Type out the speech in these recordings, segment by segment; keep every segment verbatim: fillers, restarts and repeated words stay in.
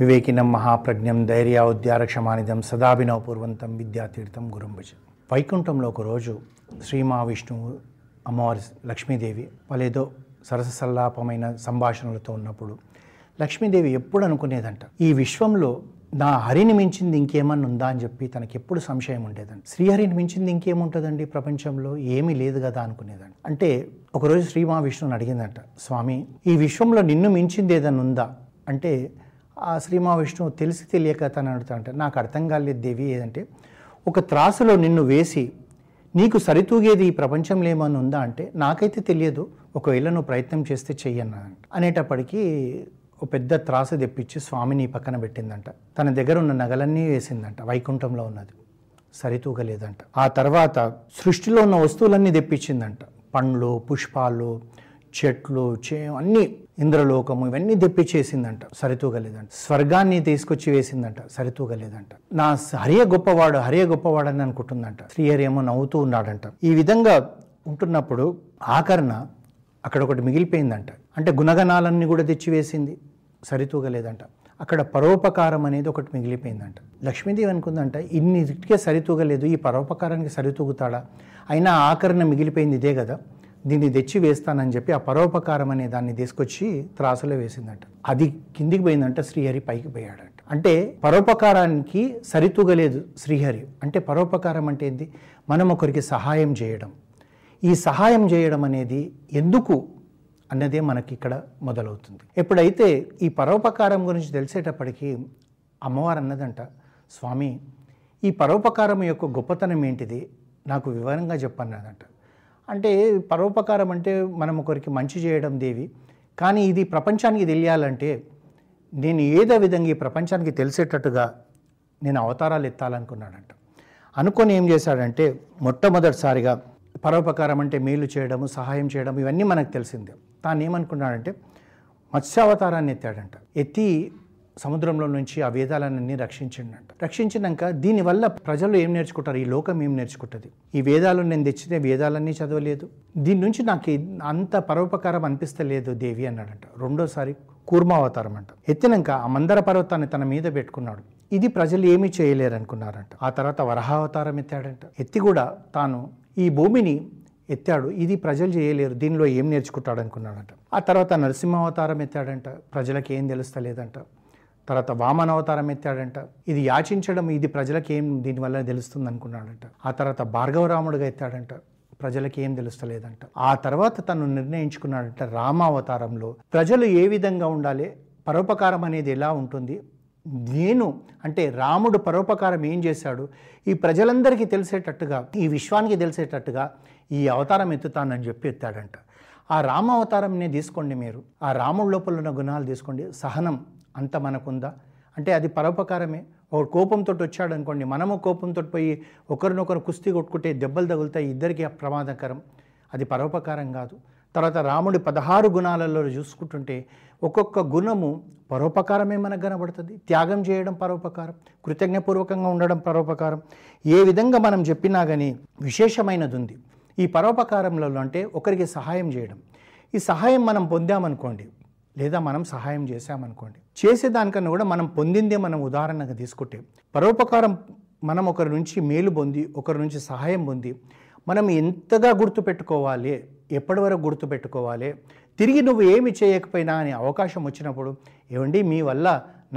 వివేకినం మహాప్రజ్ఞం ధైర్యోద్యారక్షమానిధం సదాభినవ పూర్వంతం విద్యాతీర్థం గురుం భజ. వైకుంఠంలో ఒకరోజు శ్రీ మహావిష్ణువు అమ్మవారి లక్ష్మీదేవి వాళ్ళేదో సరససల్లాపమైన సంభాషణలతో ఉన్నప్పుడు లక్ష్మీదేవి ఎప్పుడు అనుకునేదంట, ఈ విశ్వంలో నా హరిని మించింది ఇంకేమన్నా ఉందా అని చెప్పి తనకి ఎప్పుడు సంశయం ఉండేదండి. శ్రీహరిని మించింది ఇంకేముంటుందండి ప్రపంచంలో, ఏమీ లేదు కదా అనుకునేదండి. అంటే ఒకరోజు శ్రీ మహావిష్ణువుని అడిగిందంట, స్వామి ఈ విశ్వంలో నిన్ను మించింది ఏదన్నా ఉందా అంటే ఆ శ్రీ మహావిష్ణువు తెలిసి తెలియక తను అడుగుతాడంట, నాకు అర్థం కాలేదు దేవి, ఏదంటే ఒక త్రాసులో నిన్ను వేసి నీకు సరితూగేది ఈ ప్రపంచంలో ఏమన్నా ఉందా అంటే నాకైతే తెలియదు, ఒకవేళ నువ్వు ప్రయత్నం చేస్తే చెయ్యన్నానంట. అనేటప్పటికీ ఓ పెద్ద త్రాసు తెప్పించి స్వామిని పక్కన పెట్టిందంట, తన దగ్గర ఉన్న నగలన్నీ వేసిందంట, వైకుంఠంలో ఉన్నది సరితూగలేదంట. ఆ తర్వాత సృష్టిలో ఉన్న వస్తువులన్నీ తెప్పించిందంట, పండ్లు పుష్పాలు చెట్లు చే అన్నీ ఇంద్రలోకము ఇవన్నీ తెప్పించేసిందంట, సరితూగలేదంట. స్వర్గాన్ని తీసుకొచ్చి వేసిందంట, సరితూగలేదంట. నా హరియ గొప్పవాడు హరియ గొప్పవాడు అని అనుకుంటుందంట. శ్రీహరి ఏమో నవ్వుతూ ఉన్నాడంట. ఈ విధంగా ఉంటున్నప్పుడు ఆకరణ అక్కడ ఒకటి మిగిలిపోయిందంట, అంటే గుణగణాలన్నీ కూడా తెచ్చివేసింది సరితూగలేదంట. అక్కడ పరోపకారం అనేది ఒకటి మిగిలిపోయిందంట. లక్ష్మీదేవి అనుకుందంట, ఇన్నిటికే సరితూగలేదు, ఈ పరోపకారానికి సరితూగుతాడా, అయినా ఆకరణ మిగిలిపోయింది ఇదే కదా, దీన్ని తెచ్చి వేస్తానని చెప్పి ఆ పరోపకారం అనే దాన్ని తీసుకొచ్చి త్రాసులో వేసిందంట. అది కిందికి పోయిందంట, శ్రీహరి పైకి పోయాడంట. అంటే పరోపకారానికి సరితూగలేదు శ్రీహరి. అంటే పరోపకారం అంటే ఏంది, మనం ఒకరికి సహాయం చేయడం. ఈ సహాయం చేయడం అనేది ఎందుకు అన్నదే మనకి ఇక్కడ మొదలవుతుంది. ఎప్పుడైతే ఈ పరోపకారం గురించి తెలిసేటప్పటికీ అమ్మవారు అన్నదంట, స్వామి ఈ పరోపకారం యొక్క గొప్పతనం ఏంటిది నాకు వివరంగా చెప్పన్నదంట. అంటే పరోపకారం అంటే మనం ఒకరికి మంచి చేయడం దేవి, కానీ ఇది ప్రపంచానికి తెలియాలంటే నేను ఏదో విధంగా ఈ ప్రపంచానికి తెలిసేటట్టుగా నేను అవతారాలు ఎత్తాలనుకున్నాడంట. అనుకొని ఏం చేశాడంటే, మొట్టమొదటిసారిగా పరోపకారం అంటే మేలు చేయడము సహాయం చేయడం ఇవన్నీ మనకు తెలిసిందే, తాను ఏమనుకున్నాడంటే మత్స్యావతారాన్ని ఎత్తాడంట. ఎత్తి సముద్రంలో నుంచి ఆ వేదాలన్నీ రక్షించిండంట. రక్షించినాక దీనివల్ల ప్రజలు ఏం నేర్చుకుంటారు, ఈ లోకం ఏం నేర్చుకుంటుంది, ఈ వేదాలు నేను తెచ్చితే వేదాలన్నీ చదవలేదు, దీని నుంచి నాకు అంత పరోపకారం అనిపిస్తలేదు దేవి అన్నాడంట. రెండోసారి కూర్మావతారం అంట ఎత్తినాక ఆ మందర పర్వతాన్ని తన మీద పెట్టుకున్నాడు, ఇది ప్రజలు ఏమీ చేయలేరు అనుకున్నారంట. ఆ తర్వాత వరాహావతారం ఎత్తాడంట, ఎత్తి కూడా తాను ఈ భూమిని ఎత్తాడు, ఇది ప్రజలు చేయలేరు, దీనిలో ఏం నేర్చుకుంటాడు అనుకున్నాడంట. ఆ తర్వాత నరసింహావతారం ఎత్తాడంట, ప్రజలకు ఏం తెలుస్తలేదంట. తర్వాత వామనావతారం ఎత్తాడంట, ఇది యాచించడం, ఇది ప్రజలకు ఏం దీనివల్ల తెలుస్తుంది అనుకున్నాడంట. ఆ తర్వాత భార్గవరాముడుగా ఎత్తాడంట, ప్రజలకు ఏం తెలుస్తలేదంట. ఆ తర్వాత తను నిర్ణయించుకున్నాడంట, రామావతారంలో ప్రజలు ఏ విధంగా ఉండాలి, పరోపకారం అనేది ఎలా ఉంటుంది, నేను అంటే రాముడు పరోపకారం ఏం చేశాడు, ఈ ప్రజలందరికీ తెలిసేటట్టుగా ఈ విశ్వానికి తెలిసేటట్టుగా ఈ అవతారం ఎత్తుతానని చెప్పి ఎత్తాడంట. ఆ రామ అవతారంనే తీసుకోండి, మీరు ఆ రాముడి లోపల ఉన్న గుణాలు తీసుకోండి. సహనం అంత మనకుందా అంటే అది పరోపకారమే. ఒక కోపంతో వచ్చాడు అనుకోండి, మనము కోపంతో పోయి ఒకరినొకరు కుస్తీ కొట్టుకుంటే దెబ్బలు తగులుతాయి, ఇద్దరికి ప్రమాదకరం, అది పరోపకారం కాదు. తర్వాత రాముడి పదహారు గుణాలలో చూసుకుంటుంటే ఒక్కొక్క గుణము పరోపకారమే మనకు కనబడుతుంది. త్యాగం చేయడం పరోపకారం, కృతజ్ఞపూర్వకంగా ఉండడం పరోపకారం. ఏ విధంగా మనం చెప్పినా కానీ విశేషమైనది ఉంది ఈ పరోపకారంలో, అంటే ఒకరికి సహాయం చేయడం. ఈ సహాయం మనం పొందామనుకోండి, లేదా మనం సహాయం చేశామనుకోండి, చేసేదానికన్నా కూడా మనం పొందిందే మనం ఉదాహరణగా తీసుకుంటే పరోపకారం, మనం ఒకరి నుంచి మేలు పొంది ఒకరి నుంచి సహాయం పొంది మనం ఎంతగా గుర్తుపెట్టుకోవాలి, ఎప్పటి వరకు గుర్తుపెట్టుకోవాలి, తిరిగి నువ్వు ఏమి చేయకపోయినా అనే అవకాశం వచ్చినప్పుడు ఏమండి మీ వల్ల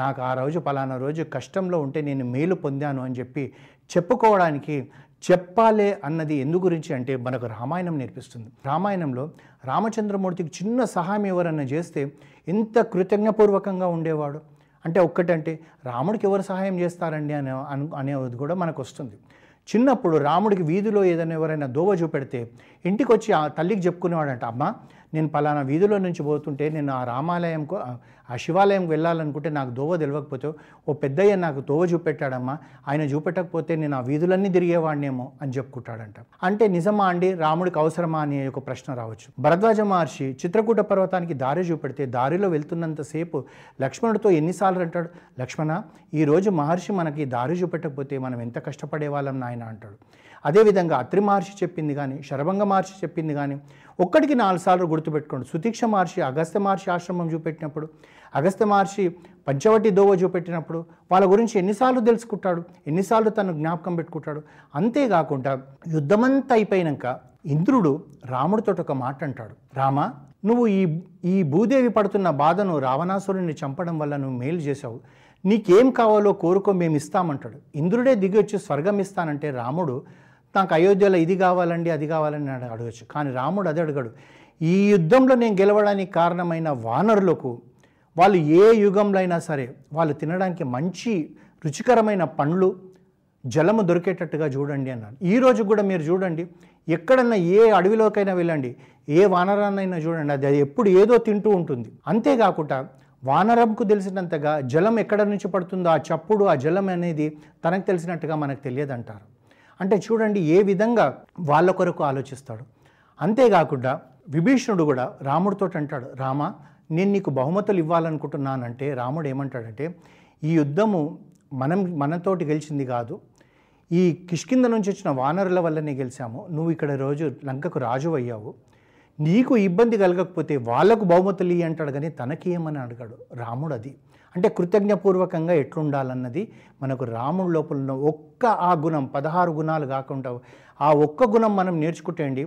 నాకు ఆ రోజు పలానా రోజు కష్టంలో ఉంటే నేను మేలు పొందాను అని చెప్పి చెప్పుకోవడానికి చెప్పాలి అన్నది ఎందు గురించి అంటే మనకు రామాయణం నేర్పిస్తుంది. రామాయణంలో రామచంద్రమూర్తికి చిన్న సహాయం ఎవరన్నా చేస్తే ఎంత కృతజ్ఞపూర్వకంగా ఉండేవాడు అంటే, ఒక్కటంటే రాముడికి ఎవరు సహాయం చేస్తారండి అనే అను అనేది కూడా మనకు వస్తుంది. చిన్నప్పుడు రాముడికి వీధిలో ఏదైనా ఎవరైనా దోవ చూపెడితే ఇంటికి వచ్చి ఆ తల్లికి చెప్పుకునేవాడంట, అమ్మ నేను పలానా వీధిలో నుంచి పోతుంటే నేను ఆ రామాలయంకు ఆ శివాలయం వెళ్ళాలనుకుంటే నాకు దోవ తెలియకపోతే ఓ పెద్దయ్య నాకు దోవ చూపెట్టాడమ్మా, ఆయన చూపెట్టకపోతే నేను ఆ వీధులన్నీ తిరిగేవాడినేమో అని చెప్పుకుంటాడంట. అంటే నిజమా అండి, రాముడికి అవసరమా అనే ఒక ప్రశ్న రావచ్చు. భరద్వాజ మహర్షి చిత్రకూట పర్వతానికి దారి చూపెడితే దారిలో వెళ్తున్నంతసేపు లక్ష్మణుడితో ఎన్నిసార్లు అంటాడు, లక్ష్మణ ఈరోజు మహర్షి మనకి దారి చూపెట్టకపోతే మనం ఎంత కష్టపడేవాళ్ళం నాయన అంటాడు. అదేవిధంగా అత్రి మహర్షి చెప్పింది కానీ, శరభంగ మహర్షి చెప్పింది కానీ ఒక్కడికి నాలుగు సార్లు గుర్తుపెట్టుకోండి. సుతీక్ష మహర్షి అగస్త్య మహర్షి ఆశ్రమం చూపెట్టినప్పుడు, అగస్త్య మహర్షి పంచవటి దోవ చూపెట్టినప్పుడు వాళ్ళ గురించి ఎన్నిసార్లు తెలుసుకుంటాడు, ఎన్నిసార్లు తను జ్ఞాపకం పెట్టుకుంటాడు. అంతేకాకుండా యుద్ధమంతా అయిపోయినాక ఇంద్రుడు రాముడితో ఒక మాట అంటాడు, రామ నువ్వు ఈ ఈ భూదేవి పడుతున్న బాధను రావణాసురుడిని చంపడం వల్ల నువ్వు మేలు చేసావు, నీకేం కావాలో కోరుకో మేము ఇస్తామంటాడు. ఇంద్రుడే దిగి వచ్చి స్వర్గం ఇస్తానంటే రాముడు నాకు అయోధ్యలో ఇది కావాలండి అది కావాలని అడగచ్చు, కానీ రాముడు అది అడగడు. ఈ యుద్ధంలో నేను గెలవడానికి కారణమైన వానరులకు వాళ్ళు ఏ యుగంలో అయినా సరే వాళ్ళు తినడానికి మంచి రుచికరమైన పండ్లు జలము దొరికేటట్టుగా చూడండి అన్నాడు. ఈరోజు కూడా మీరు చూడండి, ఎక్కడన్నా ఏ అడవిలోకైనా వెళ్ళండి, ఏ వానరాన్నైనా చూడండి, అది ఎప్పుడు ఏదో తింటూ ఉంటుంది. అంతేకాకుండా వానరంకు తెలిసినంతగా జలం ఎక్కడ నుంచి పడుతుందో ఆ చప్పుడు ఆ జలం అనేది తనకు తెలిసినట్టుగా మనకు తెలియదు అంటారు. అంటే చూడండి ఏ విధంగా వాళ్ళ కొరకు ఆలోచిస్తాడు. అంతేకాకుండా విభీషణుడు కూడా రాముడితో అంటాడు, రామ నేను నీకు బహుమతులు ఇవ్వాలనుకుంటున్నానంటే రాముడు ఏమంటాడంటే, ఈ యుద్ధము మనం మనతోటి గెలిచింది కాదు, ఈ కిష్కింద నుంచి వచ్చిన వానరుల వల్లనే గెలిచాము, నువ్వు ఇక్కడ రోజు లంకకు రాజు అయ్యావు, నీకు ఇబ్బంది కలగకపోతే వాళ్ళకు బహుమతులు ఇవి అంటాడు, కానీ తనకి ఏమని అడగాడు రాముడు. అది అంటే కృతజ్ఞపూర్వకంగా ఎట్లుండాలన్నది మనకు రాముడి లోపల ఉన్న ఒక్క ఆ గుణం, పదహారు గుణాలు కాకుండా ఆ ఒక్క గుణం మనం నేర్చుకుంటేండి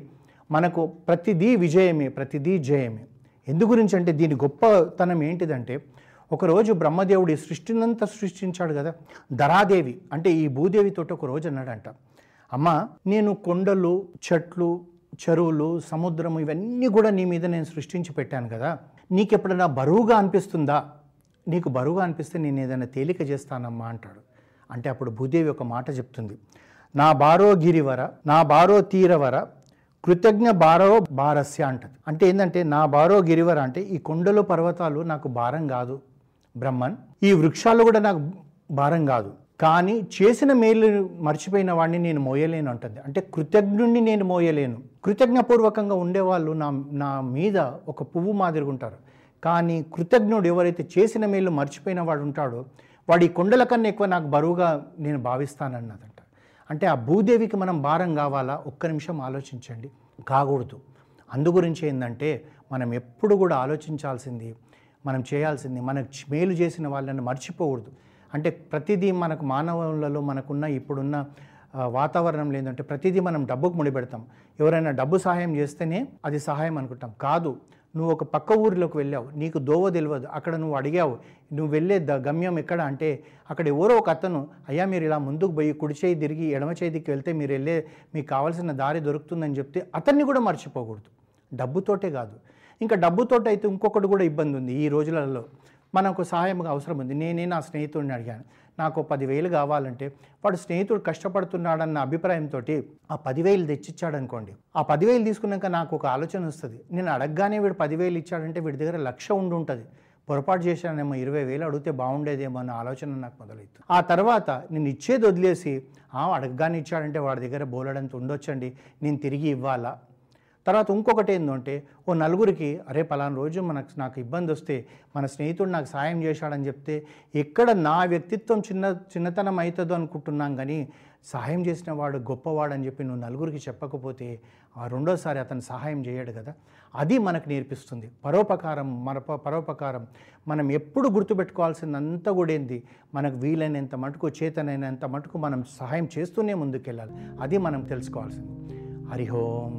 మనకు ప్రతిదీ విజయమే, ప్రతిదీ జయమే. ఎందు గురించి అంటే దీని గొప్పతనం ఏంటిదంటే, ఒకరోజు బ్రహ్మదేవుడు ఈ సృష్టినంతా సృష్టించాడు కదా, ధరాదేవి అంటే ఈ భూదేవితోటి ఒక రోజు అన్నాడంట, అమ్మ నేను కొండలు చెట్లు చెరువులు సముద్రము ఇవన్నీ కూడా నీ మీద నేను సృష్టించి పెట్టాను కదా, నీకు ఎప్పుడైనా బరువుగా అనిపిస్తుందా, నీకు బరువుగా అనిపిస్తే నేను ఏదైనా తేలిక చేస్తానమ్మా అంటాడు. అంటే అప్పుడు భూదేవి ఒక మాట చెప్తుంది, నా బారో గిరివర నా బారో తీరవర కృతజ్ఞ బారో భారస్య అంటది. అంటే ఏంటంటే నా బారో గిరివర అంటే ఈ కొండలు పర్వతాలు నాకు భారం కాదు బ్రహ్మన్, ఈ వృక్షాలు కూడా నాకు భారం కాదు, కానీ చేసిన మేలు మర్చిపోయిన వాడిని నేను మోయలేను అంటుంది. అంటే కృతజ్ఞుణ్ణి నేను మోయలేను, కృతజ్ఞపూర్వకంగా ఉండేవాళ్ళు నా నా మీద ఒక పువ్వు మాదిరిగా ఉంటారు, కానీ కృతజ్ఞుడు ఎవరైతే చేసిన మేలు మర్చిపోయిన వాడు ఉంటాడో వాడి కొండల కన్నా ఎక్కువ నాకు బరువుగా నేను భావిస్తానన్నదంట. అంటే ఆ భూదేవికి మనం భారం కావాలా? ఒక్క నిమిషం ఆలోచించండి, కాకూడదు. అందుగురించి ఏంటంటే మనం ఎప్పుడు కూడా ఆలోచించాల్సింది, మనం చేయాల్సింది, మనకు మేలు చేసిన వాళ్ళని మర్చిపోకూడదు. అంటే ప్రతిదీ మనకు మానవులలో మనకున్న ఇప్పుడున్న వాతావరణంలో ఏంటంటే ప్రతిదీ మనం డబ్బుకు ముడిపెడతాం. ఎవరైనా డబ్బు సహాయం చేస్తేనే అది సహాయం అనుకుంటాం. కాదు, నువ్వు ఒక పక్క ఊరిలోకి వెళ్ళావు, నీకు దోవ తెలియదు, అక్కడ నువ్వు అడిగావు నువ్వు వెళ్ళే ద గమ్యం ఎక్కడ అంటే అక్కడ ఎవరో ఒక అతను, అయ్యా మీరు ఇలా ముందుకు పోయి కుడి చేయి తిరిగి ఎడమ చేయికి వెళ్తే మీరు వెళ్ళే మీకు కావాల్సిన దారి దొరుకుతుందని చెప్తే అతన్ని కూడా మర్చిపోకూడదు. డబ్బుతోటే కాదు, ఇంకా డబ్బుతోటి అయితే ఇంకొకటి కూడా ఇబ్బంది ఉంది. ఈ రోజులలో మనకు సహాయం అవసరం ఉంది. నేనే నా స్నేహితుడిని అడిగాను, నాకు పదివేలు కావాలంటే వాడు స్నేహితుడు కష్టపడుతున్నాడన్న అభిప్రాయంతో ఆ పదివేలు తెచ్చిచ్చాడు అనుకోండి, ఆ పదివేలు తీసుకున్నాక నాకు ఒక ఆలోచన వస్తుంది, నేను అడగగానే వీడు పదివేలు ఇచ్చాడంటే వీడి దగ్గర లక్ష ఉండి ఉంటుంది, పొరపాటు చేశానేమో, ఇరవై వేలు అడిగితే బాగుండేదేమో అన్న ఆలోచన నాకు మొదలవుతుంది. ఆ తర్వాత నేను ఇచ్చేది వదిలేసి అడగగానే ఇచ్చాడంటే వాడి దగ్గర బోలడంత ఉండొచ్చండి, నేను తిరిగి ఇవ్వాలా. తర్వాత ఇంకొకటి ఏంటంటే ఓ నలుగురికి అరే పలానా రోజు మనకు నాకు ఇబ్బంది వస్తే మన స్నేహితుడు నాకు సాయం చేశాడని చెప్తే ఎక్కడ నా వ్యక్తిత్వం చిన్న చిన్నతనం అవుతుందో అనుకుంటున్నాం, కానీ సహాయం చేసిన వాడు గొప్పవాడని చెప్పి నువ్వు నలుగురికి చెప్పకపోతే ఆ రెండోసారి అతను సహాయం చేయడు కదా. అది మనకు నేర్పిస్తుంది పరోపకారం. మన పరోపకారం మనం ఎప్పుడు గుర్తుపెట్టుకోవాల్సిందంతా కూడా ఏంది, మనకు వీలైనంత మటుకు చేతనైనంత మటుకు మనం సహాయం చేస్తూనే ముందుకెళ్ళాలి. అది మనం తెలుసుకోవాల్సింది. హరి ఓం.